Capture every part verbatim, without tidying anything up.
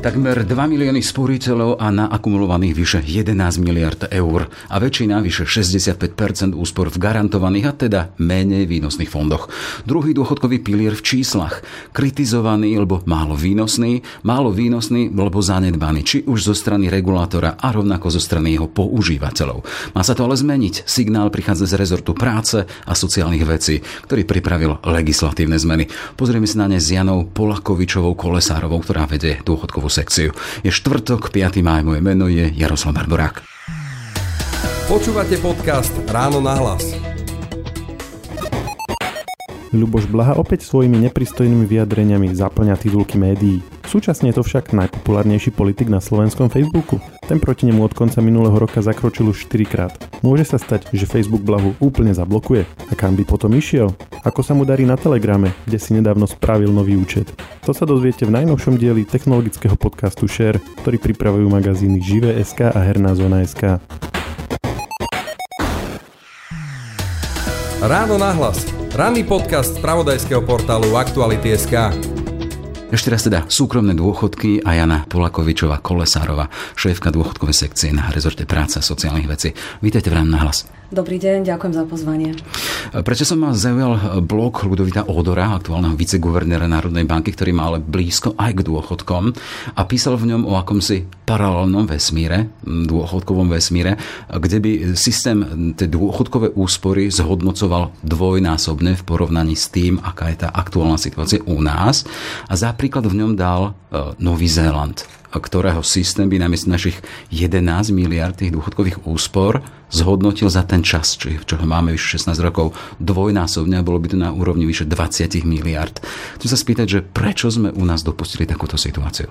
Takmer dva milióny sporiteľov a naakumulovaných vyše jedenásť miliárd eur a väčšina, vyše šesťdesiatpäť percent úspor v garantovaných a teda menej výnosných fondoch. Druhý dôchodkový pilier v číslach. Kritizovaný, lebo málo výnosný, málo výnosný, lebo zanedbaný, či už zo strany regulátora a rovnako zo strany jeho používateľov. Má sa to ale zmeniť. Signál prichádza z rezortu práce a sociálnych vecí, ktorý pripravil legislatívne zmeny. Pozrieme sa na ne s Janou Polakovičovou Kolesárovou, ktorá vedie dôchodkovú sekciu. Je štvrtok, piateho mája, moje meno je Jaroslav Barborák. Počúvate podcast Ráno na hlas. Ľuboš Blaha opäť svojimi nepristojnými vyjadreniami zaplňa titulky médií. Súčasne je to však najpopulárnejší politik na slovenskom Facebooku. Ten proti nemu od konca minulého roka zakročil už štyrikrát. Môže sa stať, že Facebook Blahu úplne zablokuje. A kam by potom išiel? Ako sa mu darí na Telegrame, kde si nedávno spravil nový účet? To sa dozviete v najnovšom dieli technologického podcastu Share, ktorý pripravujú magazíny Živé.sk a Herná zóna.sk. Ráno na hlas. Ranný podcast spravodajského portálu Aktuality.sk. Ešte raz teda súkromné dôchodky a Jana Polakovičová Kolesárová, šéfka dôchodkovej sekcie na rezorte práce a sociálnych vecí. Vítajte v Ráno na hlas. Dobrý deň, ďakujem za pozvanie. Prečo som ma zaujal blog Ľudovíta Ódora, aktuálneho viceguvernéra Národnej banky, ktorý má ale blízko aj k dôchodkom a písal v ňom o akomsi paralelnom vesmíre, dôchodkovom vesmíre, kde by systém tej dôchodkové úspory zhodnocoval dvojnásobne v porovnaní s tým, aká je tá aktuálna situácia u nás. A za príklad v ňom dal Nový Zéland, ktorého systém by namiesto našich jedenásť miliárd tých dôchodkových úspor zhodnotil za ten čas, čo ho máme vyše šestnásť rokov dvojnásobne a bolo by to na úrovni vyše dvadsať miliárd. Chcem sa spýtať, že prečo sme u nás dopustili takúto situáciu?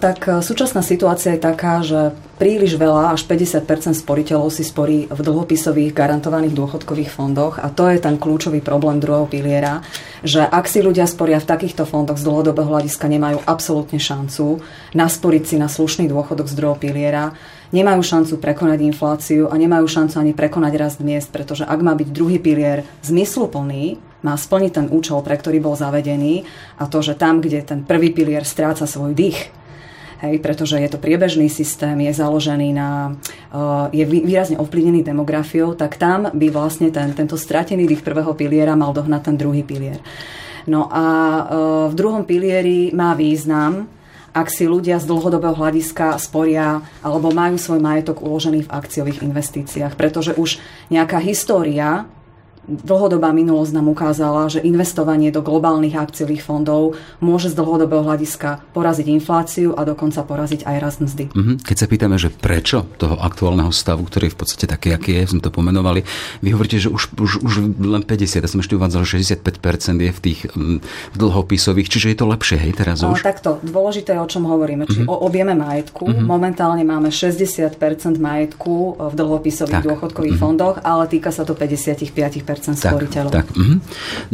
Tak súčasná situácia je taká, že príliš veľa, až päťdesiat percent sporiteľov si sporí v dlhopisových garantovaných dôchodkových fondoch a to je ten kľúčový problém druhého piliera, že ak si ľudia sporia v takýchto fondoch z dlhodobého hľadiska, nemajú absolútne šancu nasporiť si na slušný dôchodok z druhého piliera, nemajú šancu prekonať infláciu a nemajú šancu ani prekonať rast miest, pretože ak má byť druhý pilier zmysluplný, má splniť ten účel, pre ktorý bol zavedený, a to, že tam, kde ten prvý pilier stráca svoj dých, hej, pretože je to priebežný systém, je založený na, je výrazne ovplyvnený demografiou, tak tam by vlastne ten, tento stratený dých prvého piliera mal dohnať ten druhý pilier. No a v druhom pilieri má význam, ak si ľudia z dlhodobého hľadiska sporia alebo majú svoj majetok uložený v akciových investíciách, pretože už nejaká história, dlhodobá minulosť nám ukázala, že investovanie do globálnych akciových fondov môže z dlhodobého hľadiska poraziť infláciu a dokonca poraziť aj rast mzdy. Mm-hmm. Keď sa pýtame, že prečo toho aktuálneho stavu, ktorý je v podstate taký, aký je, sme to pomenovali, vy hovoríte, že už, už, už len päťdesiat, ja som ešte uvádzal, šesťdesiatpäť percent je v tých m, dlhopisových, čiže je to lepšie, hej, teraz už? No, takto, dôležité je, o čom hovoríme, mm-hmm. či o objeme majetku. Mm-hmm. Momentálne máme šesťdesiat percent majetku v dlhopisových tak. dôchodkových mm-hmm. fondoch, ale týka sa to päťdesiatpäť percent. Tak, tak. Mm-hmm.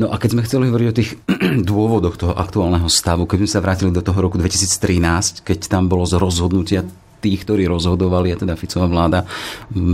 No a keď sme chceli hovoriť o tých dôvodoch toho aktuálneho stavu, keby sme sa vrátili do toho roku dvetisíctrinásť, keď tam bolo z rozhodnutia tých, ktorí rozhodovali, a teda Ficová vláda,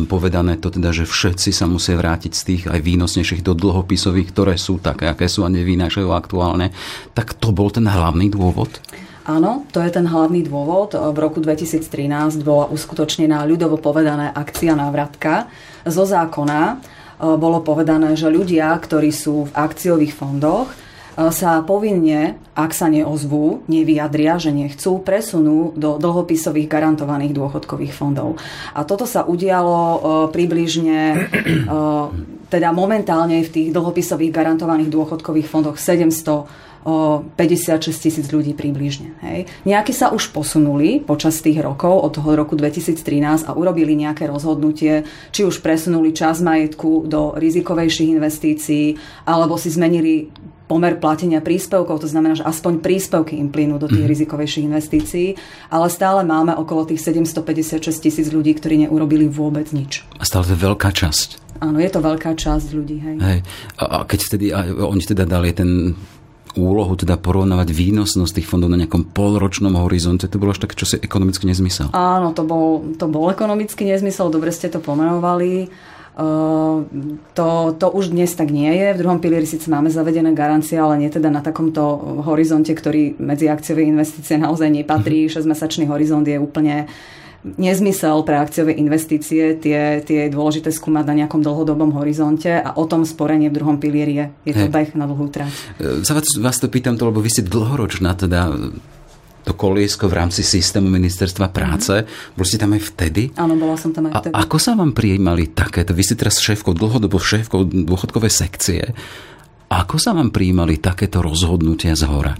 povedané to teda, že všetci sa musia vrátiť z tých aj výnosnejších do dlhopisových, ktoré sú také, aké sú a nevynášajú aktuálne, tak to bol ten hlavný dôvod? Áno, to je ten hlavný dôvod. V roku dvetisíctrinásť bola uskutočnená ľudovo povedaná akcia návratka zo zákona. Bolo povedané, že ľudia, ktorí sú v akciových fondoch, sa povinne, ak sa neozvú, nevyjadria, že nechcú, presunú do dlhopisových garantovaných dôchodkových fondov. A toto sa udialo približne, teda momentálne v tých dlhopisových garantovaných dôchodkových fondoch sedemsto päťdesiatšesť tisíc ľudí približne. Hej. Nejakí sa už posunuli počas tých rokov, od toho roku dvetisíctrinásť a urobili nejaké rozhodnutie, či už presunuli časť majetku do rizikovejších investícií, alebo si zmenili pomer platenia príspevkov, to znamená, že aspoň príspevky im plynú do tých rizikovejších investícií, ale stále máme okolo tých sedemsto päťdesiatšesť tisíc ľudí, ktorí neurobili vôbec nič. A stále to je veľká časť. Áno, je to veľká časť ľudí. Hej. Hej. A keď vtedy, a oni teda dali ten úlohu teda porovnávať výnosnosť tých fondov na nejakom polročnom horizonte. To bolo až také, čo si ekonomicky nezmysel. Áno, to bol, to bol ekonomický nezmysel, dobre ste to pomenovali. To, to už dnes tak nie je. V druhom pilieri síce máme zavedené garancie, ale nie teda na takomto horizonte, ktorý medzi akciové investície naozaj nepatrí. šesťmesačný horizont je úplne nezmysel pre akciové investície. Tie, tie je dôležité skúmať na nejakom dlhodobom horizonte a o tom sporenie v druhom pilieri je. Je to beh na dlhú trať. Za vás, vás to pýtam, to, lebo vy ste dlhoročná teda... to koliesko v rámci systému ministerstva práce. Mm-hmm. Bol ste tam aj vtedy? Áno, bola som tam aj vtedy. A ako sa vám prijímali takéto? Vy ste teraz šéfkou, dlhodobo šéfkou dôchodkovej sekcie. A ako sa vám prijímali takéto rozhodnutia zhora?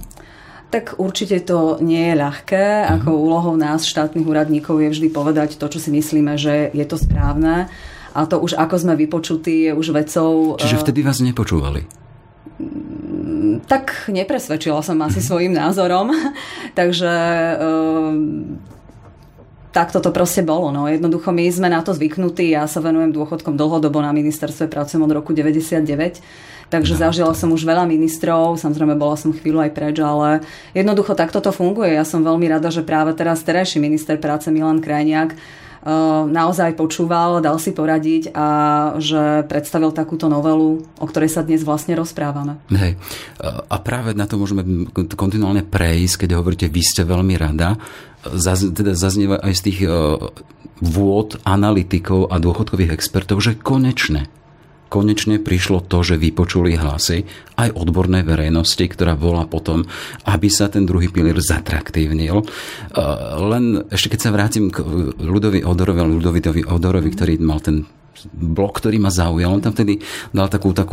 Tak určite to nie je ľahké. Mm-hmm. Ako úlohou nás, štátnych úradníkov, je vždy povedať to, čo si myslíme, že je to správne. A to už, ako sme vypočutí, je už vecou... Čiže vtedy vás nepočúvali? Tak nepresvedčila som asi svojím názorom, takže e, takto to proste bolo. No. Jednoducho my sme na to zvyknutí, ja sa venujem dôchodkom dlhodobo, na ministerstve pracujem od roku deväťdesiatdeväť, takže no, zažila to. Som už veľa ministrov, samozrejme bola som chvíľu aj preč, ale jednoducho takto to funguje. Ja som veľmi rada, že práve teraz terajší minister práce Milan Krajniak naozaj počúval, dal si poradiť a že predstavil takúto novelu, o ktorej sa dnes vlastne rozprávame. Hej. A práve na to môžeme kontinuálne prejsť, keď hovoríte, vy ste veľmi rada. Zaz, teda zaznieva aj z tých vôd analytikov a dôchodkových expertov, že konečne Konečne prišlo to, že vypočuli hlasy aj odbornej verejnosti, ktorá volá potom, aby sa ten druhý pilier zatraktívnil. Len ešte keď sa vrátim k Ľudovi Ódorovi, Ľudovitovi Ódorovi, ktorý mal ten blok, ktorý ma zaujal, on tam vtedy dal takú, takú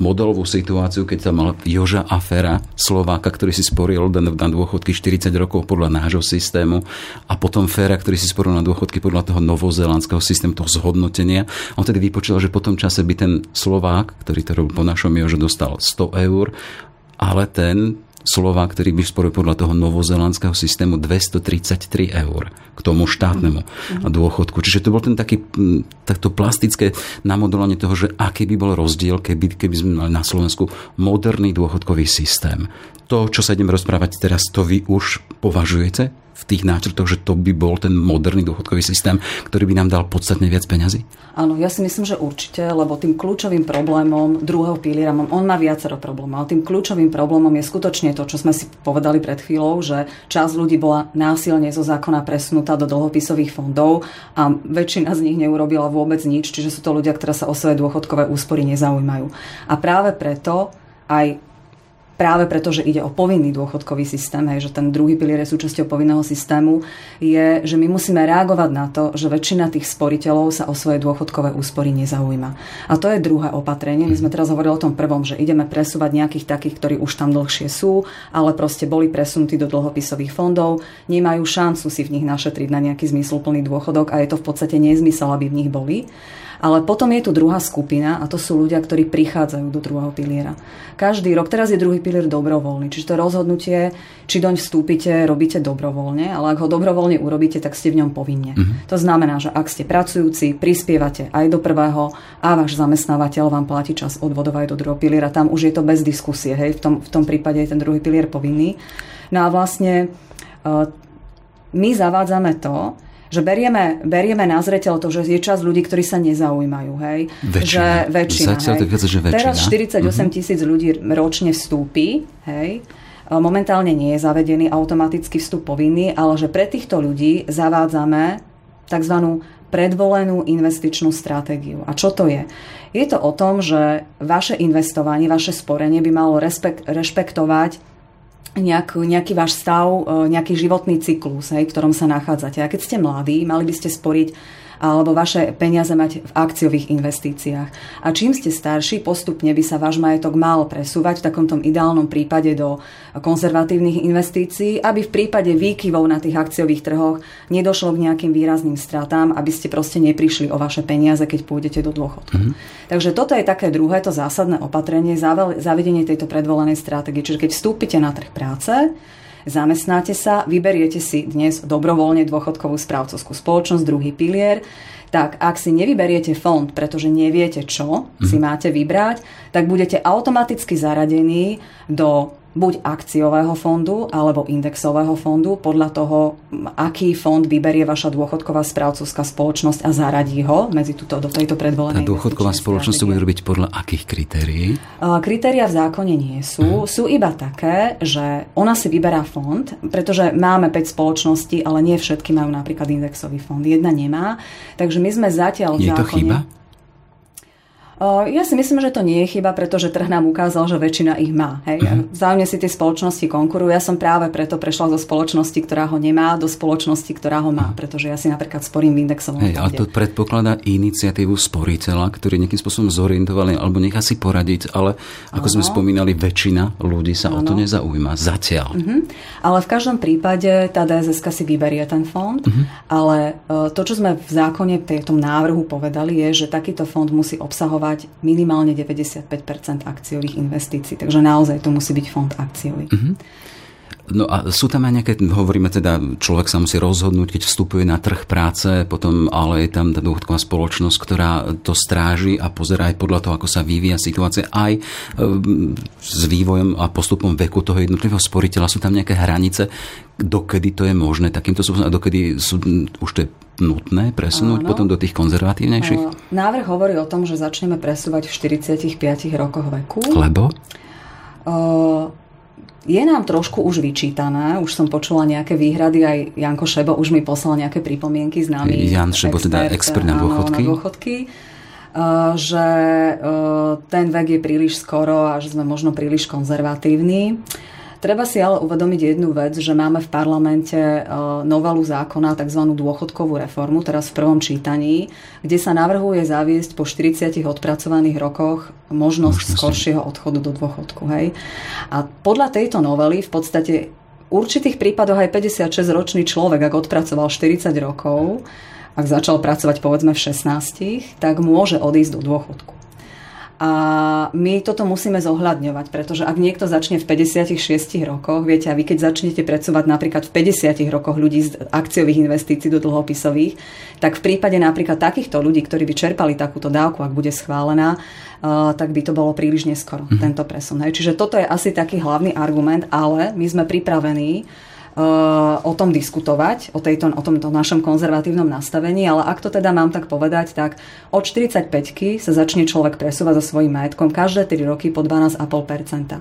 modelovú situáciu, keď tam mal Joža Afera, Slováka, ktorý si sporil na dôchodky štyridsať rokov podľa nášho systému a potom Fera, ktorý si sporil na dôchodky podľa toho novozélandského systému, toho zhodnotenia. On tedy vypočítal, že po tom čase by ten Slovák, ktorý to robil po našom Jože, dostal sto eur, ale ten Slovák, ktorý by sporil podľa toho novozélandského systému, dvestotridsaťtri eur k tomu štátnemu dôchodku. Čiže to bol ten taký, takto plastické namodelovanie toho, že aký by bol rozdiel, keby, keby sme mali na Slovensku moderný dôchodkový systém. To, čo sa idem rozprávať teraz, to vy už považujete v tých náčrtoch, že to by bol ten moderný dôchodkový systém, ktorý by nám dal podstatne viac peňazí? Áno, ja si myslím, že určite, lebo tým kľúčovým problémom druhého piliera, on má viacero problémov, ale tým kľúčovým problémom je skutočne to, čo sme si povedali pred chvíľou, že časť ľudí bola násilne zo zákona presunutá do dlhopisových fondov a väčšina z nich neurobila vôbec nič, čiže sú to ľudia, ktorí sa o svoje dôchodkové úspory nezaujímajú. A práve preto aj Práve preto, že ide o povinný dôchodkový systém, hej, že ten druhý pilier je súčasťou povinného systému, je, že my musíme reagovať na to, že väčšina tých sporiteľov sa o svoje dôchodkové úspory nezaujíma. A to je druhé opatrenie. My sme teraz hovorili o tom prvom, že ideme presúvať nejakých takých, ktorí už tam dlhšie sú, ale proste boli presunutí do dlhopisových fondov, nemajú šancu si v nich našetriť na nejaký zmysluplný dôchodok a je to v podstate nezmysel, aby v nich boli. Ale potom je tu druhá skupina a to sú ľudia, ktorí prichádzajú do druhého piliera. Každý rok, teraz je druhý pilier dobrovoľný, čiže to rozhodnutie, či doň vstúpite, robíte dobrovoľne, ale ak ho dobrovoľne urobíte, tak ste v ňom povinne. Mm-hmm. To znamená, že ak ste pracujúci, prispievate aj do prvého a váš zamestnávateľ vám platí čas odvodov aj do druhého piliera, tam už je to bez diskusie, hej, v tom, v tom prípade je ten druhý pilier povinný. No a vlastne uh, my zavádzame to, že berieme, berieme na zreteľ to, že je časť ľudí, ktorí sa nezaujímajú. Hej? Väčšina. Že väčšina, Zatiaľ, hej. Viac, že väčšina. Teraz štyridsaťosem tisíc uh-huh. ľudí ročne vstúpi. Hej? Momentálne nie je zavedený automaticky vstup povinný, ale že pre týchto ľudí zavádzame tzv. Predvolenú investičnú stratégiu. A čo to je? Je to o tom, že vaše investovanie, vaše sporenie by malo respek- rešpektovať Nejaký, nejaký váš stav, nejaký životný cyklus, hej, v ktorom sa nachádzate. A keď ste mladí, mali by ste sporiť alebo vaše peniaze mať v akciových investíciách. A čím ste starší, postupne by sa váš majetok mal presúvať v takomto ideálnom prípade do konzervatívnych investícií, aby v prípade výkyvov na tých akciových trhoch nedošlo k nejakým výrazným stratám, aby ste proste neprišli o vaše peniaze, keď pôjdete do dôchodku. Mm-hmm. Takže toto je také druhé, to zásadné opatrenie, zavedenie tejto predvolenej stratégie. Čiže keď vstúpite na trh práce, zamestnáte sa, vyberiete si dnes dobrovoľne dôchodkovú správcovskú spoločnosť, druhý pilier, tak ak si nevyberiete fond, pretože neviete, čo si máte vybrať, tak budete automaticky zaradení do buď akciového fondu alebo indexového fondu podľa toho, aký fond vyberie vaša dôchodková správcovská spoločnosť a zaradí ho medzi túto, do tejto predvolenej. A dôchodková spoločnosť sa bude robiť podľa akých kritérií? Kritéria v zákone nie sú. Hmm. Sú iba také, že ona si vyberá fond, pretože máme päť spoločností, ale nie všetky majú napríklad indexový fond. Jedna nemá. Takže my sme zatiaľ v zákone... Je to chyba? Ja si myslím, že to nie je chyba, pretože trh nám ukázal, že väčšina ich má. Hej? Uh-huh. Vzájomne si tie spoločnosti konkurujú. Ja som práve preto prešla zo spoločnosti, ktorá ho nemá, do spoločnosti, ktorá ho má, pretože ja si napríklad sporím v indexovom fonde. Hej, ale to predpokladá iniciatívu sporiteľa, ktorý nejakým spôsobom zorientovaný alebo nechá si poradiť, ale ako uh-huh. sme spomínali, väčšina ľudí sa uh-huh. o to nezaujíma zatiaľ. Uh-huh. Ale v každom prípade tá dé es es ká si vyberie ten fond, uh-huh. ale to, čo sme v zákone v tom návrhu povedali, je, že takýto fond musí obsahovať minimálne deväťdesiatpäť percent akciových investícií. Takže naozaj to musí byť fond akciový. Mm-hmm. No a sú tam aj nejaké, hovoríme teda, človek sa musí rozhodnúť, keď vstupuje na trh práce, potom ale je tam tá dôchodková spoločnosť, ktorá to stráži a pozerá aj podľa toho, ako sa vyvíja situácia, aj s vývojom a postupom veku toho jednotlivého sporiteľa. Sú tam nejaké hranice, dokedy to je možné takýmto spôsobom a dokedy sú už to je nutné presunúť Áno. potom do tých konzervatívnejších? Návrh hovorí o tom, že začneme presúvať v štyridsiatich piatich rokoch veku. Lebo? Uh, je nám trošku už vyčítané, už som počula nejaké výhrady, aj Janko Šebo už mi poslal nejaké pripomienky známy. Jan Šebo, expert, teda expert na dôchodky. Áno, na dôchodky. Uh, že uh, ten vek je príliš skoro a že sme možno príliš konzervatívni. Treba si ale uvedomiť jednu vec, že máme v parlamente novelu zákona, tzv. Dôchodkovú reformu, teraz v prvom čítaní, kde sa navrhuje zaviesť po štyridsiatich odpracovaných rokoch možnosť Možno skoršieho odchodu do dôchodku. Hej? A podľa tejto novely v podstate v určitých prípadoch aj päťdesiatšesťročný človek, ak odpracoval štyridsať rokov, ak začal pracovať povedzme v šestnástich, tak môže odísť do dôchodku. A my toto musíme zohľadňovať, pretože ak niekto začne v päťdesiatšesť rokoch, viete, a vy keď začnete pracovať napríklad v päťdesiatich rokoch ľudí z akciových investícií do dlhopisových, tak v prípade napríklad takýchto ľudí, ktorí by čerpali takúto dávku, ak bude schválená, uh, tak by to bolo príliš neskoro, mm. tento presun. Hej. Čiže toto je asi taký hlavný argument, ale my sme pripravení o tom diskutovať, o, tejto, o tomto našom konzervatívnom nastavení, ale ak to teda mám tak povedať, tak od štyridsaťpäťky sa začne človek presúvať so svojím majetkom každé tri roky po dvanásť celá päť percenta.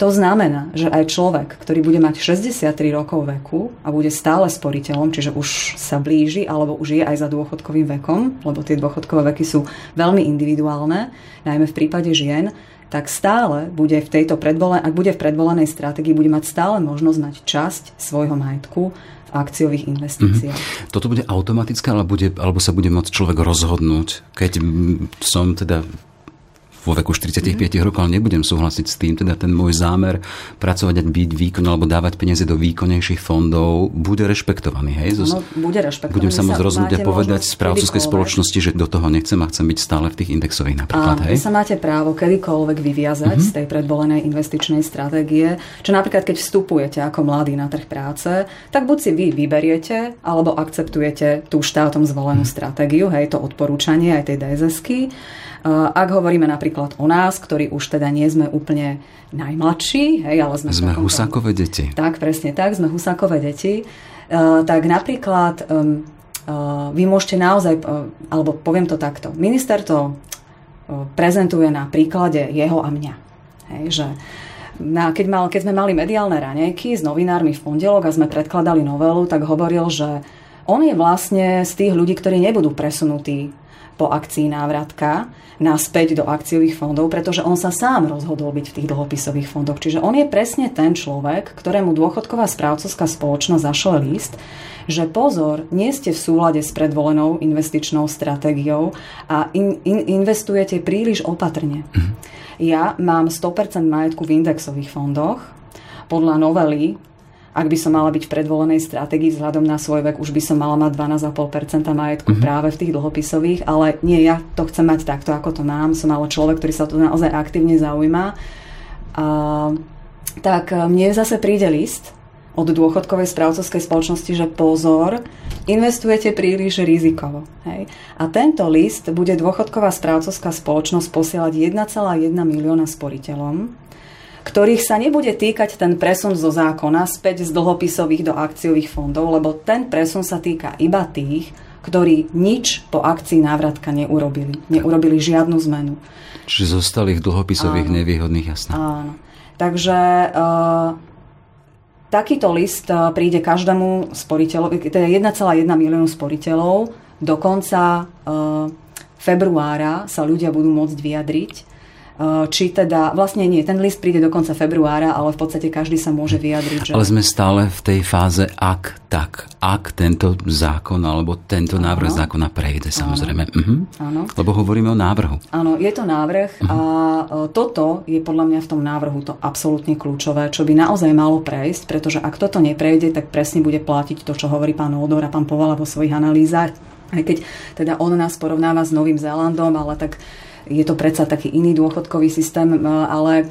To znamená, že aj človek, ktorý bude mať šesťdesiattri rokov veku a bude stále sporiteľom, čiže už sa blíži alebo už je aj za dôchodkovým vekom, lebo tie dôchodkové veky sú veľmi individuálne, najmä v prípade žien, tak stále bude v tejto predvolenej, ak bude v predvolenej stratégii, bude mať stále možnosť mať časť svojho majetku v akciových investíciách. Mm-hmm. Toto bude automatické, ale bude, alebo sa bude môcť človek rozhodnúť, keď som teda vo veku štyridsaťpäť mm-hmm. rokov, ale nebudem súhlasiť s tým, teda ten môj zámer pracovať a byť výkon, alebo dávať peniaze do výkonnejších fondov, bude rešpektovaný, hej? Zos... No, bude rešpektovaný. Budem sa môcť rozhodnúť a povedať správcovskej spoločnosti, že do toho nechcem a chcem byť stále v tých indexových napríklad, hej? Vy sa máte právo kedykoľvek vyviazať mm-hmm. z tej predvolenej investičnej stratégie, čo napríklad keď vstupujete ako mladý na trh práce, tak buď si vy vyberiete, alebo akceptujete tú štátom zvolenú mm-hmm. stratégiu, hej, to odporúčanie aj tej dé es es ky. Ak hovoríme napríklad o nás, ktorí už teda nie sme úplne najmladší, hej, ale sme... Sme Husákové deti. Tak, presne tak, sme Husákové deti. Uh, tak napríklad um, uh, vy môžete naozaj, uh, alebo poviem to takto, minister to uh, prezentuje na príklade jeho a mňa. Hej, že na, keď, mal, keď sme mali mediálne raňajky s novinármi v pondelok a sme predkladali novelu, tak hovoril, že on je vlastne z tých ľudí, ktorí nebudú presunutí po akcii návratka naspäť do akciových fondov, pretože on sa sám rozhodol byť v tých dlhopisových fondoch. Čiže on je presne ten človek, ktorému dôchodková správcovská spoločnosť zašle list, že pozor, nie ste v súlade s predvolenou investičnou stratégiou a in, in, investujete príliš opatrne. Ja mám sto percent majetku v indexových fondoch. Podľa novely, ak by som mala byť v predvolenej stratégii vzhľadom na svoj vek, už by som mala mať dvanásť celá päť percenta majetku mm-hmm. práve v tých dlhopisových, ale nie, ja to chcem mať takto, ako to mám, som ale človek, ktorý sa to naozaj aktívne zaujíma. A, tak mne zase príde list od dôchodkovej správcovskej spoločnosti, že pozor, investujete príliš rizikovo. Hej? A tento list bude dôchodková správcovská spoločnosť posielať jeden celá jeden milióna sporiteľom, ktorých sa nebude týkať ten presun zo zákona späť z dlhopisových do akciových fondov, lebo ten presun sa týka iba tých, ktorí nič po akcii návratka neurobili. Neurobili žiadnu zmenu. Čiže zostali v dlhopisových áno. nevýhodných, jasné. Áno. Takže uh, takýto list príde každému sporiteľovi, teda jeden celá jedna miliónu sporiteľov. Do konca uh, februára sa ľudia budú môcť vyjadriť. Či teda, vlastne nie, ten list príde do konca februára, ale v podstate každý sa môže vyjadriť. Že... Ale sme stále v tej fáze, ak tak, ak tento zákon alebo tento áno. návrh zákona prejde, samozrejme. Áno. Mhm. Áno. Lebo hovoríme o návrhu. Áno, je to návrh mhm. a toto je podľa mňa v tom návrhu to absolútne kľúčové, čo by naozaj malo prejsť, pretože ak toto neprejde, tak presne bude platiť to, čo hovorí pán Ódor a pán Povala vo svojich analýzach. Aj keď teda on nás porovnáva s Novým Zélandom, ale tak je to predsa taký iný dôchodkový systém, ale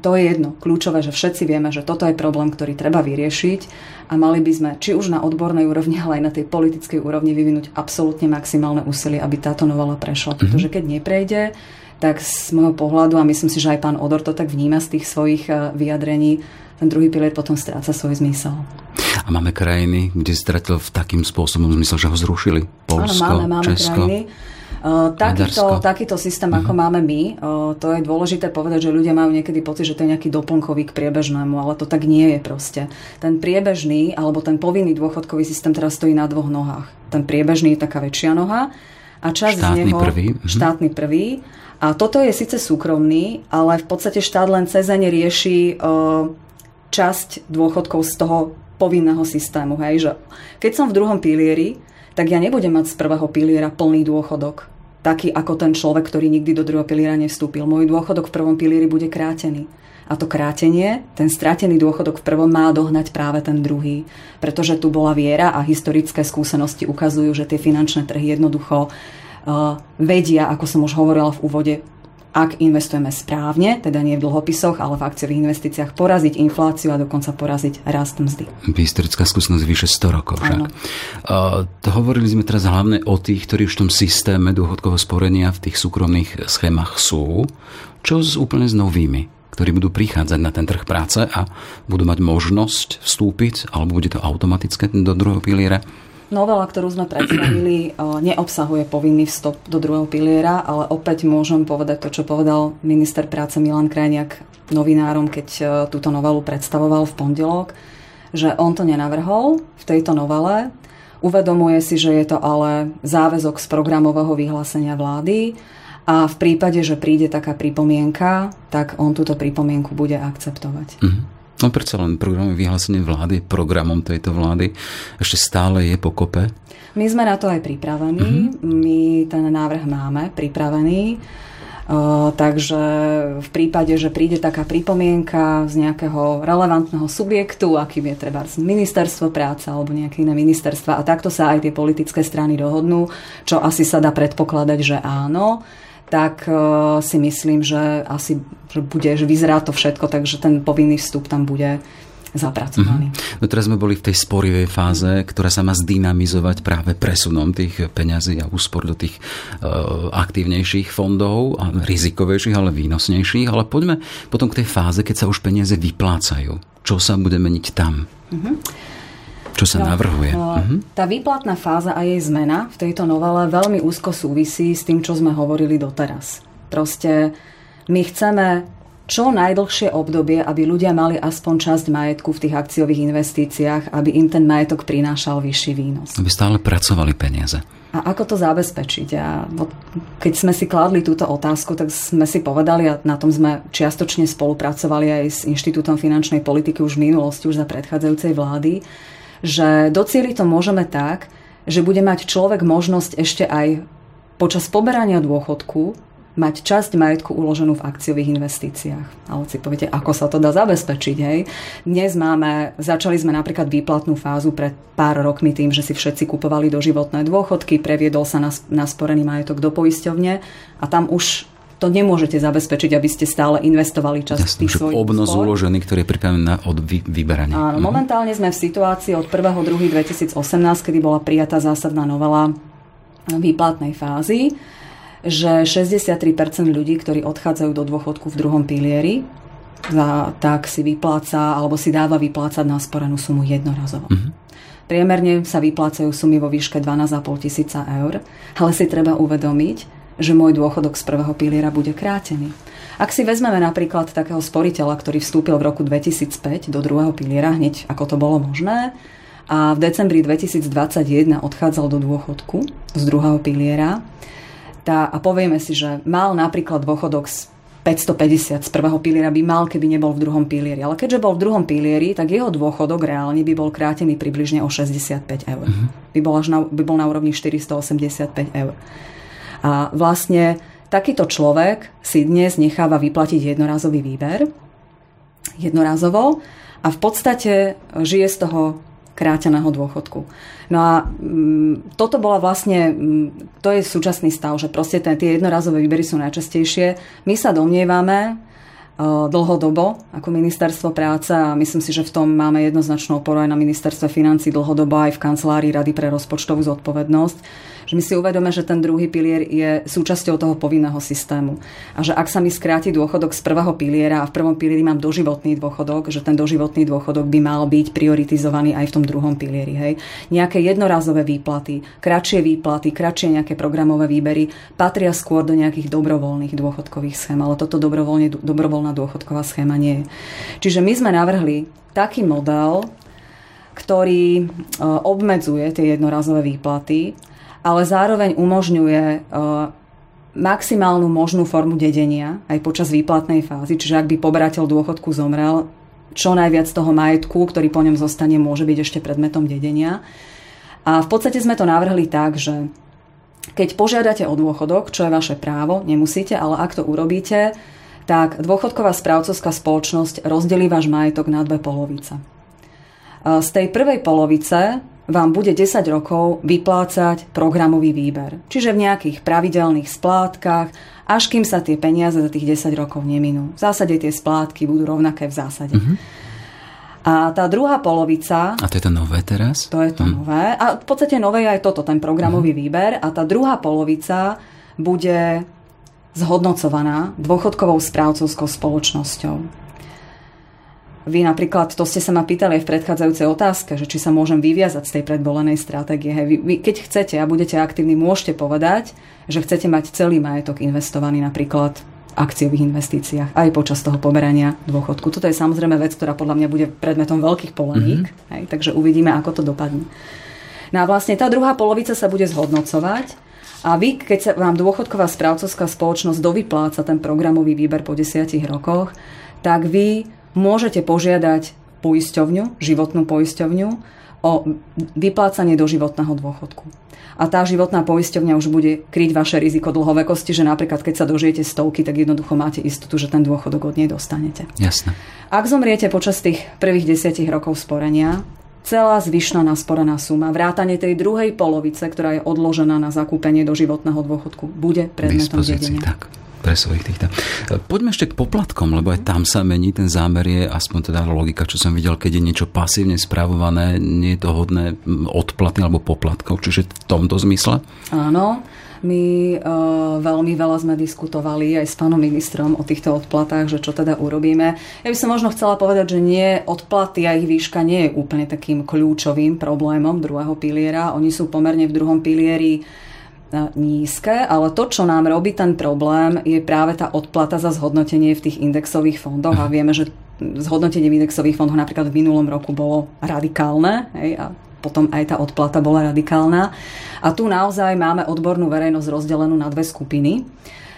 to je jedno. Kľúčové, že všetci vieme, že toto je problém, ktorý treba vyriešiť a mali by sme či už na odbornej úrovni, ale aj na tej politickej úrovni vyvinúť absolútne maximálne úsilie, aby táto novela prešla. Pretože keď neprejde, tak z môjho pohľadu, a myslím si, že aj pán Ódor to tak vníma z tých svojich vyjadrení, ten druhý pilier potom stráca svoj zmysel. A máme krajiny, kde stratil v takým spôsobom zmysel, že ho zrušili. Poľsko, áno, máme, máme Česko. Krajiny. Uh, takýto, takýto systém, uh-huh. ako máme my, uh, to je dôležité povedať, že ľudia majú niekedy pocit, že to je nejaký doplnkový k priebežnému, ale to tak nie je proste. Ten priebežný, alebo ten povinný dôchodkový systém teraz stojí na dvoch nohách. Ten priebežný je taká väčšia noha a časť z neho... Prvý. Uh-huh. Štátny prvý. A toto je síce súkromný, ale v podstate štát len cezene rieši uh, časť dôchodkov z toho povinného systému. Hej? Že keď som v druhom pilieri, tak ja nebudem mať z prvého piliera plný dôchodok. Taký ako ten človek, ktorý nikdy do druhého piliera nevstúpil. Môj dôchodok v prvom pilieri bude krátený. A to krátenie, ten stratený dôchodok v prvom má dohnať práve ten druhý. Pretože tu bola viera a historické skúsenosti ukazujú, že tie finančné trhy jednoducho uh, vedia, ako som už hovorila v úvode, ak investujeme správne, teda nie v dlhopisoch, ale v akciových investíciách, poraziť infláciu a dokonca poraziť rast mzdy. Historická skúsenosť vyše sto rokov však. Uh, to hovorili sme teraz hlavne o tých, ktorí už v tom systéme dôchodkového sporenia v tých súkromných schémach sú. Čo s úplne s novými, ktorí budú prichádzať na ten trh práce a budú mať možnosť vstúpiť, alebo bude to automatické do druhého piliera? Novela, ktorú sme predstavili, neobsahuje povinný vstup do druhého piliera, ale opäť môžem povedať to, čo povedal minister práce Milan Krajniak novinárom, keď túto novelu predstavoval v pondelok, že on to nenavrhol v tejto novele. Uvedomuje si, že je to ale záväzok z programového vyhlásenia vlády a v prípade, že príde taká pripomienka, tak on túto pripomienku bude akceptovať. Mhm. No predsa len programové vyhlásenie vlády, programom tejto vlády ešte stále je pokope. My sme na to aj pripravení. Mm-hmm. My ten návrh máme pripravený. Uh, takže v prípade, že príde taká pripomienka z nejakého relevantného subjektu, akým je treba ministerstvo práce alebo nejaké iné ministerstva, a takto sa aj tie politické strany dohodnú, čo asi sa dá predpokladať, že áno, tak uh, si myslím, že asi že bude, že vyzerá to všetko, takže ten povinný vstup tam bude zapracovaný. Mm-hmm. No teraz sme boli v tej sporivej fáze, ktorá sa má zdynamizovať práve presunom tých peňazí a úspor do tých uh, aktívnejších fondov, a rizikovejších, ale výnosnejších. Ale poďme potom k tej fáze, keď sa už peniaze vyplácajú. Čo sa bude meniť tam? Mm-hmm. Čo sa no, navrhuje? Uh-huh. Tá výplatná fáza a jej zmena v tejto novele veľmi úzko súvisí s tým, čo sme hovorili doteraz. Proste my chceme čo najdlhšie obdobie, aby ľudia mali aspoň časť majetku v tých akciových investíciách, aby im ten majetok prinášal vyšší výnos. Aby stále pracovali peniaze. A ako to zabezpečiť? A keď sme si kladli túto otázku, tak sme si povedali, a na tom sme čiastočne spolupracovali aj s Inštitútom finančnej politiky už v minulosti, už za predchádzajúcej vlády, že docieliť to môžeme tak, že bude mať človek možnosť ešte aj počas poberania dôchodku mať časť majetku uloženú v akciových investíciách. Ale si poviete, ako sa to dá zabezpečiť, hej? Dnes máme, začali sme napríklad výplatnú fázu pred pár rokmi tým, že si všetci kupovali doživotné dôchodky, previedol sa na, na sporený majetok do poisťovne a tam už to nemôžete zabezpečiť, aby ste stále investovali čas v tých svojich obnos spor. Uložený, ktorý je pripravený na od vy, vyberanie. Áno, mhm. Momentálne sme v situácii od prvého druhého dvetisícosemnásť, kedy bola prijatá zásadná novela výplatnej fázy, že šesťdesiattri percent ľudí, ktorí odchádzajú do dôchodku v druhom pilieri, za tax si vypláca alebo si dáva vyplácať na sporenú sumu jednorazovo. Mm-hmm. Priemerne sa vyplácajú sumy vo výške dvanásť a pol tisíca eur, ale si treba uvedomiť, že môj dôchodok z prvého piliera bude krátený. Ak si vezmeme napríklad takého sporiteľa, ktorý vstúpil v roku dvetisícpäť do druhého piliera, hneď ako to bolo možné, a v decembri dvetisícdvadsaťjeden odchádzal do dôchodku z druhého piliera, tá, a povieme si, že mal napríklad dôchodok z päťstopäťdesiat z prvého piliera, by mal, keby nebol v druhom pilieri. Ale keďže bol v druhom pilieri, tak jeho dôchodok reálne by bol krátený približne o šesťdesiatpäť eur. Mm-hmm. By bol až na, by bol na úrovni štyristoosemdesiatpäť eur. A vlastne takýto človek si dnes necháva vyplatiť jednorazový výber, jednorazovo, a v podstate žije z toho kráteného dôchodku. No a mm, toto bola vlastne, mm, to je súčasný stav, že proste ten, tie jednorazové výbery sú najčastejšie. My sa domnievame e, dlhodobo ako ministerstvo práce, a myslím si, že v tom máme jednoznačnú oporu aj na ministerstve financí, dlhodobo aj v kancelárii Rady pre rozpočtovú zodpovednosť, že my si uvedome, že ten druhý pilier je súčasťou toho povinného systému. A že ak sa mi skráti dôchodok z prvého piliera a v prvom pilieri mám doživotný dôchodok, že ten doživotný dôchodok by mal byť prioritizovaný aj v tom druhom pilieri. Hej. Nejaké jednorazové výplaty, kratšie výplaty, kratšie nejaké programové výbery patria skôr do nejakých dobrovoľných dôchodkových schém, ale toto dobrovoľne, dobrovoľná dôchodková schéma nie je. Čiže my sme navrhli taký model, ktorý obmedzuje tie jednorazové výplaty, ale zároveň umožňuje uh, maximálnu možnú formu dedenia aj počas výplatnej fázy. Čiže ak by poberateľ dôchodku zomrel, čo najviac toho majetku, ktorý po ňom zostane, môže byť ešte predmetom dedenia. A v podstate sme to navrhli tak, že keď požiadate o dôchodok, čo je vaše právo, nemusíte, ale ak to urobíte, tak dôchodková správcovská spoločnosť rozdelí váš majetok na dve polovice. Uh, z tej prvej polovice vám bude desať rokov vyplácať programový výber. Čiže v nejakých pravidelných splátkach, až kým sa tie peniaze za tých desať rokov neminú. V zásade tie splátky budú rovnaké v zásade. Mm-hmm. A tá druhá polovica... A to je to nové teraz? To je to mm. nové. A v podstate nové je aj toto, ten programový mm-hmm. výber. A tá druhá polovica bude zhodnocovaná dôchodkovou správcovskou spoločnosťou. Vy napríklad, to ste sa ma pýtali aj v predchádzajúcej otázke, že či sa môžem vyviazať z tej predvolenej stratégie. Hej, vy, vy, keď chcete a budete aktívni, môžete povedať, že chcete mať celý majetok investovaný napríklad v akciových investíciách aj počas toho poberania dôchodku. Toto je samozrejme vec, ktorá podľa mňa bude predmetom veľkých polemík, mm-hmm. hej, takže uvidíme, ako to dopadne. No a vlastne tá druhá polovica sa bude zhodnocovať a vy, keď sa vám dôchodková správcovská spoločnosť dovypláca ten programový výber po desiatich rokoch, tak vy môžete požiadať poisťovňu, životnú poisťovňu o vyplácanie doživotného dôchodku. A tá životná poisťovňa už bude kryť vaše riziko dlhovekosti, že napríklad keď sa dožijete stovky, tak jednoducho máte istotu, že ten dôchodok od nej dostanete. Jasné. Ak zomriete počas tých prvých desiatich rokov sporenia, celá zvyšná nasporená suma, vrátane tej druhej polovice, ktorá je odložená na zakúpenie doživotného dôchodku, bude predmetom dedenia. Tak. Pre svojich týchto. Poďme ešte k poplatkom, lebo aj tam sa mení ten zámer, je aspoň teda logika, čo som videl, keď je niečo pasívne spravované, nie je to hodné odplaty alebo poplatkov, čiže v tomto zmysle? Áno, my e, veľmi veľa sme diskutovali aj s pánom ministrom o týchto odplatách, že čo teda urobíme. Ja by som možno chcela povedať, že nie, odplaty a ich výška nie je úplne takým kľúčovým problémom druhého piliera. Oni sú pomerne v druhom pilieri nízke, ale to, čo nám robí ten problém, je práve tá odplata za zhodnotenie v tých indexových fondoch. A vieme, že zhodnotenie v indexových fondoch napríklad v minulom roku bolo radikálne, hej, a potom aj tá odplata bola radikálna. A tu naozaj máme odbornú verejnosť rozdelenú na dve skupiny.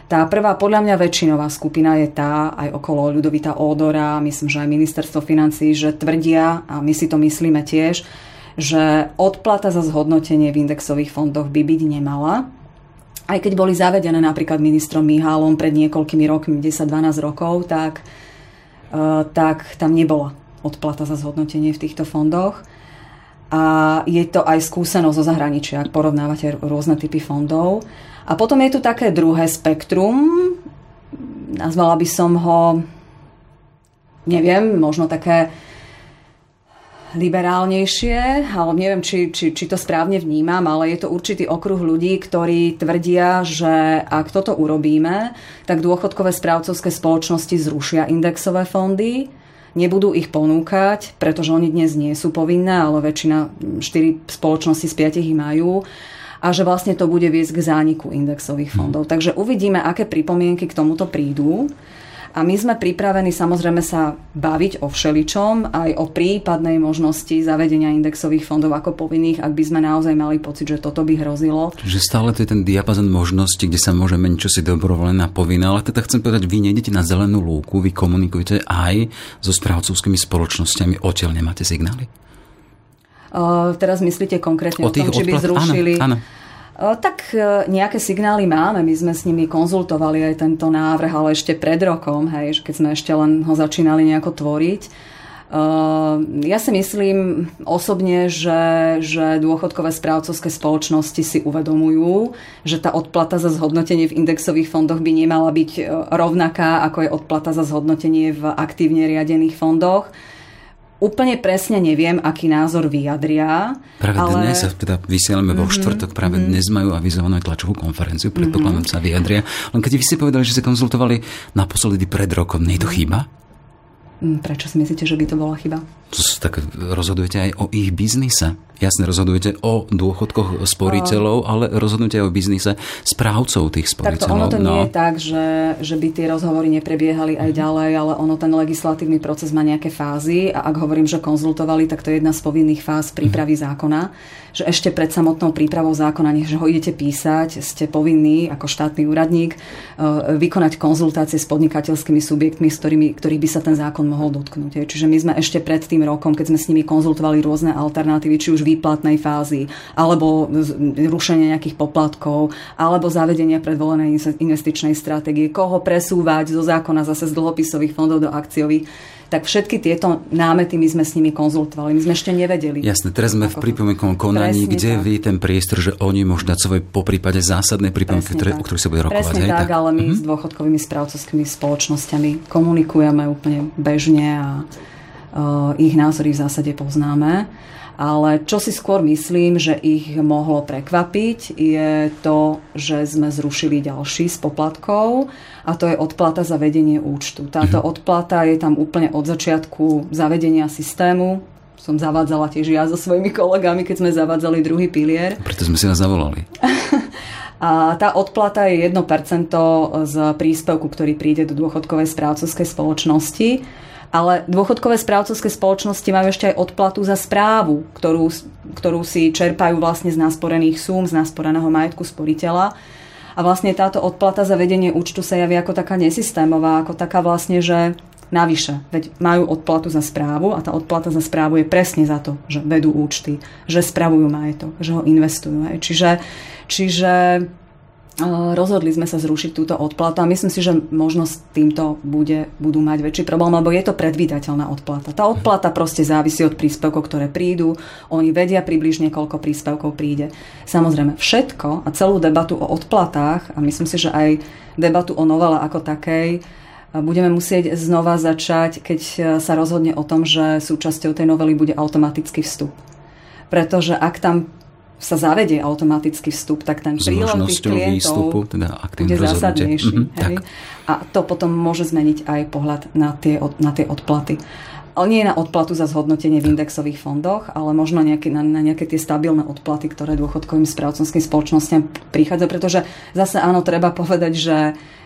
Tá prvá, podľa mňa väčšinová skupina je tá, aj okolo Ľudovíta Ódora, myslím, že aj ministerstvo financií, že tvrdia, a my si to myslíme tiež, že odplata za zhodnotenie v indexových fondoch by byť nemala. Aj keď boli zavedené napríklad ministrom Mihálom pred niekoľkými rokmi, desať až dvanásť rokov, tak, uh, tak tam nebola odplata za zhodnotenie v týchto fondoch. A je to aj skúsenosť zo zahraničia, ak porovnávate rôzne typy fondov. A potom je tu také druhé spektrum, nazvala by som ho, neviem, možno také liberálnejšie, ale neviem, či, či, či to správne vnímam, ale je to určitý okruh ľudí, ktorí tvrdia, že ak toto urobíme, tak dôchodkové správcovské spoločnosti zrušia indexové fondy, nebudú ich ponúkať, pretože oni dnes nie sú povinné, ale väčšina štyri spoločnosti z piatich ich majú, a že vlastne to bude viesť k zániku indexových fondov. Takže uvidíme, aké pripomienky k tomuto prídu. A my sme pripravení samozrejme sa baviť o všeličom, aj o prípadnej možnosti zavedenia indexových fondov ako povinných, ak by sme naozaj mali pocit, že toto by hrozilo. Čiže stále to je ten diapazon možností, kde sa môže meniť čosi dobrovoľné na povinné, ale teda chcem povedať, vy nejdete na zelenú lúku, vy komunikujete aj so správcovskými spoločnosťami, odtiaľ nemáte signály? Uh, teraz myslíte konkrétne o, o tom, či by zrušili... Áno, áno. Tak nejaké signály máme, my sme s nimi konzultovali aj tento návrh, ale ešte pred rokom, hej, keď sme ešte len ho začínali nejako tvoriť. Ja si myslím osobne, že, že dôchodkové správcovské spoločnosti si uvedomujú, že tá odplata za zhodnotenie v indexových fondoch by nemala byť rovnaká, ako je odplata za zhodnotenie v aktívne riadených fondoch. Úplne presne neviem, aký názor vyjadria. Práve ale... dnes sa teda vysielame vo mm-hmm. štvrtok, práve mm-hmm. dnes majú avizovanú tlačovú konferenciu, predpokladám sa vyjadria. Len keď vy ste povedali, že sa konzultovali naposledy pred rokom, nie je to chyba? Prečo si myslíte, že by to bola chyba? Tak rozhodujete aj o ich biznise. Jasne, rozhodujete o dôchodkoch sporiteľov, ale rozhodujete aj o biznise správcov tých sporiteľov. Tak to ono to no. nie je tak, že, že by tie rozhovory neprebiehali aj ďalej, ale ono ten legislatívny proces má nejaké fázy a ak hovorím, že konzultovali, tak to je jedna z povinných fáz prípravy mm. zákona, že ešte pred samotnou prípravou zákona, než ho idete písať, ste povinní ako štátny úradník vykonať konzultácie s podnikateľskými subjektmi, s ktorými, ktorých by sa ten zákon mohol dotknúť. Čiže my sme ešte pred tým rokom, keď sme s nimi konzultovali rôzne alternatívy, či už výplatnej fázy, alebo rušenie nejakých poplatkov, alebo zavedenia predvolenej investičnej stratégie, koho presúvať zo zákona zase z dlhopisových fondov do akciových, tak všetky tieto námety my sme s nimi konzultovali. My sme ešte nevedeli. Jasne, teraz sme v pripomienkovom konaní, presne kde tak. Vy ten priestor, že oni môžu dať svoje poprípade zásadné pripomienky, ktoré, o ktorých sa bude rokovať. Presne hej, tak, tak, ale my mm-hmm. s dôchodkovými správcovskými spoločnosťami komunikujeme úplne bežne a uh, ich názory v zásade poznáme. Ale čo si skôr myslím, že ich mohlo prekvapiť, je to, že sme zrušili ďalší z poplatkov a to je odplata za vedenie účtu. Táto odplata je tam úplne od začiatku zavedenia systému. Som zavádzala tiež ja so svojimi kolegami, keď sme zavádzali druhý pilier. Preto sme si nás zavolali. A tá odplata je jedno percento z príspevku, ktorý príde do dôchodkovej správcovskej spoločnosti. Ale dôchodkové správcovské spoločnosti majú ešte aj odplatu za správu, ktorú, ktorú si čerpajú vlastne z násporených súm, z násporeného majetku sporiteľa. A vlastne táto odplata za vedenie účtu sa javí ako taká nesystémová, ako taká vlastne, že navyše. Veď majú odplatu za správu a tá odplata za správu je presne za to, že vedú účty, že spravujú majetok, že ho investujú. Čiže... čiže rozhodli sme sa zrušiť túto odplatu a myslím si, že možno s týmto bude, budú mať väčší problém, lebo je to predvídateľná odplata. Tá odplata proste závisí od príspevkov, ktoré prídu. Oni vedia približne, koľko príspevkov príde. Samozrejme, všetko a celú debatu o odplatách a myslím si, že aj debatu o novele ako takej budeme musieť znova začať, keď sa rozhodne o tom, že súčasťou tej novely bude automatický vstup. Pretože ak tam sa zavedie automatický vstup, tak ten prílev tých klientov teda bude zásadnejší. Mm-hmm, a to potom môže zmeniť aj pohľad na tie, na tie odplaty. Ale nie na odplatu za zhodnotenie v indexových fondoch, ale možno nejaké, na, na nejaké tie stabilné odplaty, ktoré dôchodkovým správcovským spoločnostiam prichádza, pretože zase áno, treba povedať, že,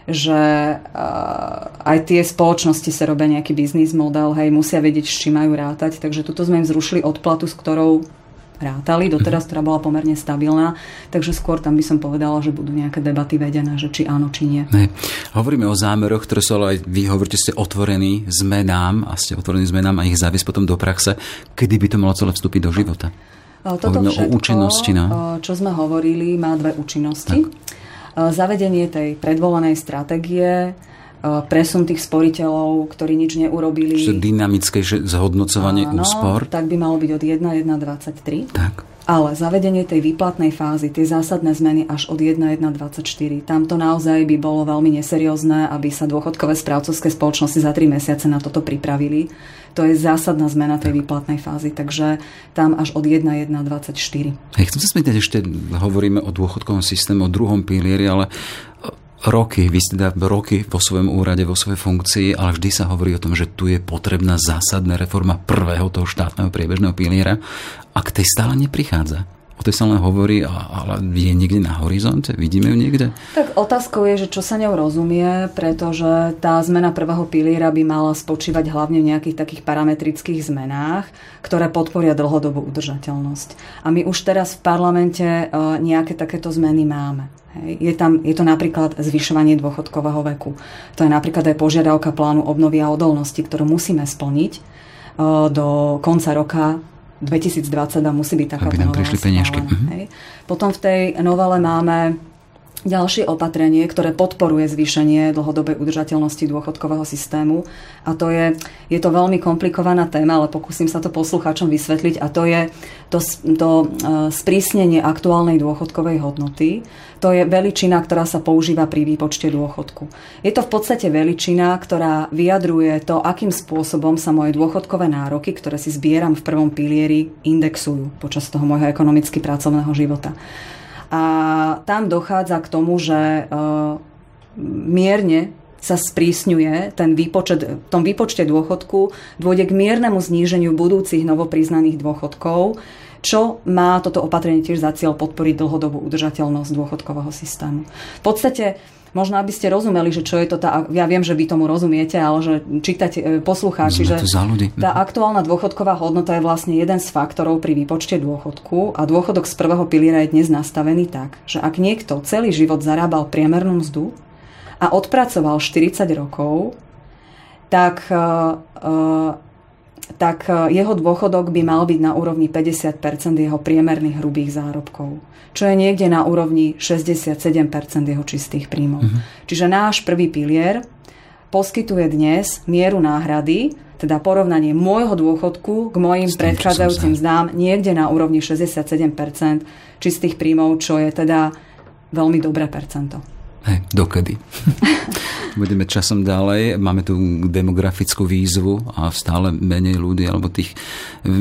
že uh, aj tie spoločnosti sa robia nejaký biznis model, hej, musia vedieť, s čím majú rátať, takže tuto sme im zrušili odplatu, s ktorou rátali, doteraz, ktorá bola pomerne stabilná, takže skôr tam by som povedala, že budú nejaké debaty vedené, že či áno, či nie. Ne. Hovoríme o zámeroch, ktoré sú ale aj vy hovoríte, ste otvorení zmenám a ste otvorení zmenám a ich závisť potom do praxe, kedy by to malo celé vstúpiť do života. Toto hovoríme všetko, o účinnosti, no? Čo sme hovorili, má dve účinnosti. Tak. Zavedenie tej predvolenej stratégie, presun tých sporiteľov, ktorí nič neurobili. Čiže dynamické zhodnocovanie áno, úspor. Tak by malo byť od jeden jeden dvadsaťtri. Tak. A ale zavedenie tej výplatnej fázy, tie zásadné zmeny až od prvého januára dvadsaťštyri, tam to naozaj by bolo veľmi neseriózne, aby sa dôchodkové správcovské spoločnosti za tri mesiace na toto pripravili. To je zásadná zmena tej výplatnej fázy, takže tam až od prvého januára dvadsaťštyri. Hej, chcem sa spýtať, ešte hovoríme o dôchodkovom systéme, o druhom pilieri, ale roky, vy ste teda roky vo svojom úrade, vo svojej funkcii, ale vždy sa hovorí o tom, že tu je potrebná zásadná reforma prvého toho štátneho priebežného piliera a k tej stále neprichádza. O tej sa len hovorí, ale je niekde na horizonte? Vidíme ju niekde? Tak otázkou je, že čo sa ňou rozumie, pretože tá zmena prvého piliera by mala spočívať hlavne v nejakých takých parametrických zmenách, ktoré podporia dlhodobú udržateľnosť. A my už teraz v parlamente nejaké takéto zmeny máme. Je tam, je to napríklad zvyšovanie dôchodkového veku. To je napríklad aj požiadavka plánu obnovy a odolnosti, ktorú musíme splniť do konca roka dvetisícdvadsať musí byť taká novela. Aby tam prišli peniažky. Hej. Potom v tej novele máme ďalšie opatrenie, ktoré podporuje zvýšenie dlhodobej udržateľnosti dôchodkového systému. A to je, je to veľmi komplikovaná téma, ale pokúsim sa to poslucháčom vysvetliť. A to je to, to sprísnenie aktuálnej dôchodkovej hodnoty. To je veličina, ktorá sa používa pri výpočte dôchodku. Je to v podstate veličina, ktorá vyjadruje to, akým spôsobom sa moje dôchodkové nároky, ktoré si zbieram v prvom pilieri, indexujú počas toho môjho ekonomicky pracovného života. A tam dochádza k tomu, že e, mierne sa sprísňuje ten výpočet, v tom výpočte dôchodku dôjde k miernemu zníženiu budúcich novopriznaných dôchodkov, čo má toto opatrenie tiež za cieľ podporiť dlhodobú udržateľnosť dôchodkového systému. V podstate možno, aby ste rozumeli, že čo je to tá, ja viem, že vy tomu rozumiete, ale že čítať poslucháči, že tá aktuálna dôchodková hodnota je vlastne jeden z faktorov pri výpočte dôchodku a dôchodok z prvého piliera je dnes nastavený tak, že ak niekto celý život zarábal priemernú mzdu a odpracoval štyridsať rokov, tak, tak jeho dôchodok by mal byť na úrovni päťdesiat percent jeho priemerných hrubých zárobkov, čo je niekde na úrovni šesťdesiatsedem percent jeho čistých príjmov. Uh-huh. Čiže náš prvý pilier poskytuje dnes mieru náhrady, teda porovnanie môjho dôchodku k mojim predchádzajúcim zdám niekde na úrovni šesťdesiatsedem percent čistých príjmov, čo je teda veľmi dobré percento. Hej, dokedy? Budeme časom ďalej. Máme tu demografickú výzvu a stále menej ľudí, alebo tých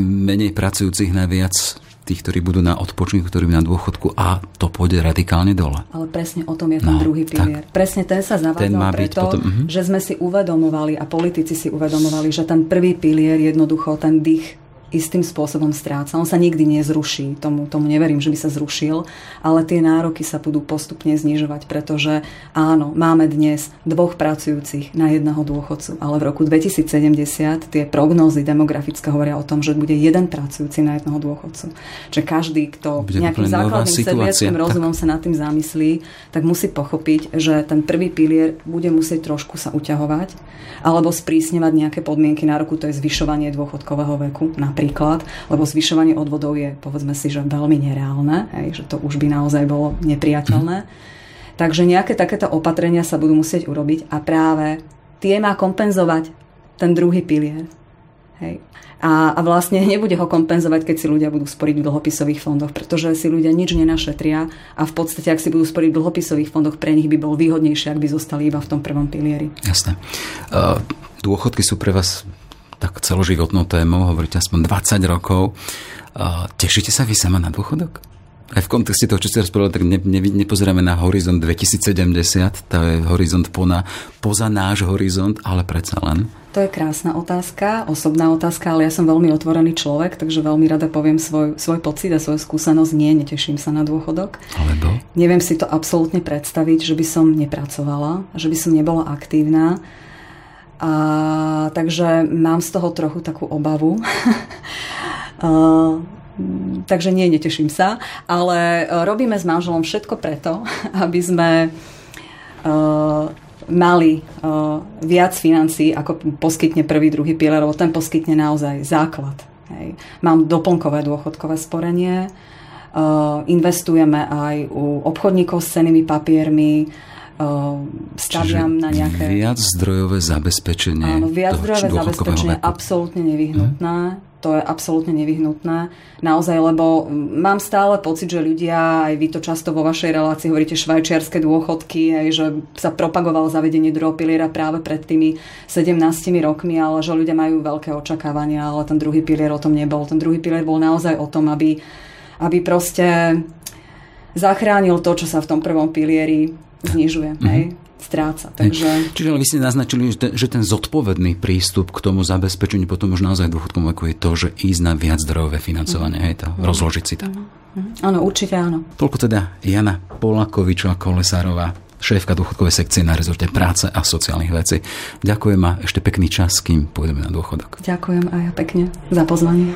menej pracujúcich najviac, tých, ktorí budú na odpočinku, ktorí budú na dôchodku, a to pôjde radikálne dole. Ale presne o tom je ten no, druhý pilier. Tak. Presne ten sa zavádzal preto, potom, uh-huh. že sme si uvedomovali a politici si uvedomovali, že ten prvý pilier jednoducho ten dých istým spôsobom stráca. On sa nikdy nezruší. Tomu, tomu neverím, že by sa zrušil, ale tie nároky sa budú postupne znižovať, pretože áno, máme dnes dvoch pracujúcich na jedného dôchodcu, ale v roku dvetisícsedemdesiat tie prognózy demografické hovoria o tom, že bude jeden pracujúci na jedného dôchodcu. Čiže každý, kto bude nejakým základným sedliackým rozumom tak sa nad tým zamyslí, tak musí pochopiť, že ten prvý pilier bude musieť trošku sa uťahovať alebo sprísňovať nejaké podmienky nároku, to je zvyšovanie dôchodkového veku napríklad, lebo zvyšovanie odvodov je, povedzme si, že veľmi nereálne, hej, že to už by naozaj bolo nepriateľné. Takže nejaké takéto opatrenia sa budú musieť urobiť a práve tie má kompenzovať ten druhý pilier. Hej. A, a vlastne nebude ho kompenzovať, keď si ľudia budú sporiť v dlhopisových fondoch, pretože si ľudia nič nenašetria a v podstate, ak si budú sporiť v dlhopisových fondoch, pre nich by bol výhodnejšie, ak by zostali iba v tom prvom pilieri. Jasné. Uh, dôchodky sú pre vás tak celoživotnou témou, hovoríte aspoň dvadsať rokov. Tešíte sa vy sama na dôchodok? Aj v kontexte toho, čo ste rozprávali, tak ne, ne, nepozeráme na horizont dvetisícsedemdesiat, to je horizont poza, poza náš horizont, ale predsa len. To je krásna otázka, osobná otázka, ale ja som veľmi otvorený človek, takže veľmi rada poviem svoj, svoj pocit a svoju skúsenosť. Nie, neteším sa na dôchodok. Alebo? Neviem si to absolútne predstaviť, že by som nepracovala, že by som nebola aktívna. A, takže mám z toho trochu takú obavu. a, takže nie, neteším sa, ale robíme s manželom všetko preto, aby sme uh, mali uh, viac financií, ako poskytne prvý, druhý pilier, lebo ten poskytne naozaj základ. Hej. Mám doplnkové dôchodkové sporenie, uh, investujeme aj u obchodníkov s cennými papiermi, staviam na nejaké viac zdrojové zabezpečenie. Áno, viac zdrojové zabezpečenie absolútne nevyhnutné. Hmm. to je absolútne nevyhnutné. Naozaj, lebo mám stále pocit, že ľudia, aj vy to často vo vašej relácii hovoríte, švajčiarske dôchodky, aj že sa propagovalo zavedenie druhého piliera práve pred tými sedemnástimi rokmi, ale že ľudia majú veľké očakávania, ale ten druhý pilier o tom nebol. Ten druhý pilier bol naozaj o tom, aby, aby proste zachránil to, čo sa v tom prvom pilieri znižuje, mm-hmm. hej? Stráca. Takže... Čiže vy ste naznačili, že ten zodpovedný prístup k tomu zabezpečeniu potom už naozaj dôchodkom veku je to, že ísť na viac zdrojové financovanie, hej, to, mm. rozložiť si to. Mm. Mm. Áno, určite áno. Toľko teda Jana Polakovičová Kolesárová, šéfka dôchodkovej sekcie na rezorte práce a sociálnych vecí. Ďakujem a ešte pekný čas, kým pôjdeme na dôchodok. Ďakujem aj ja pekne za pozvanie.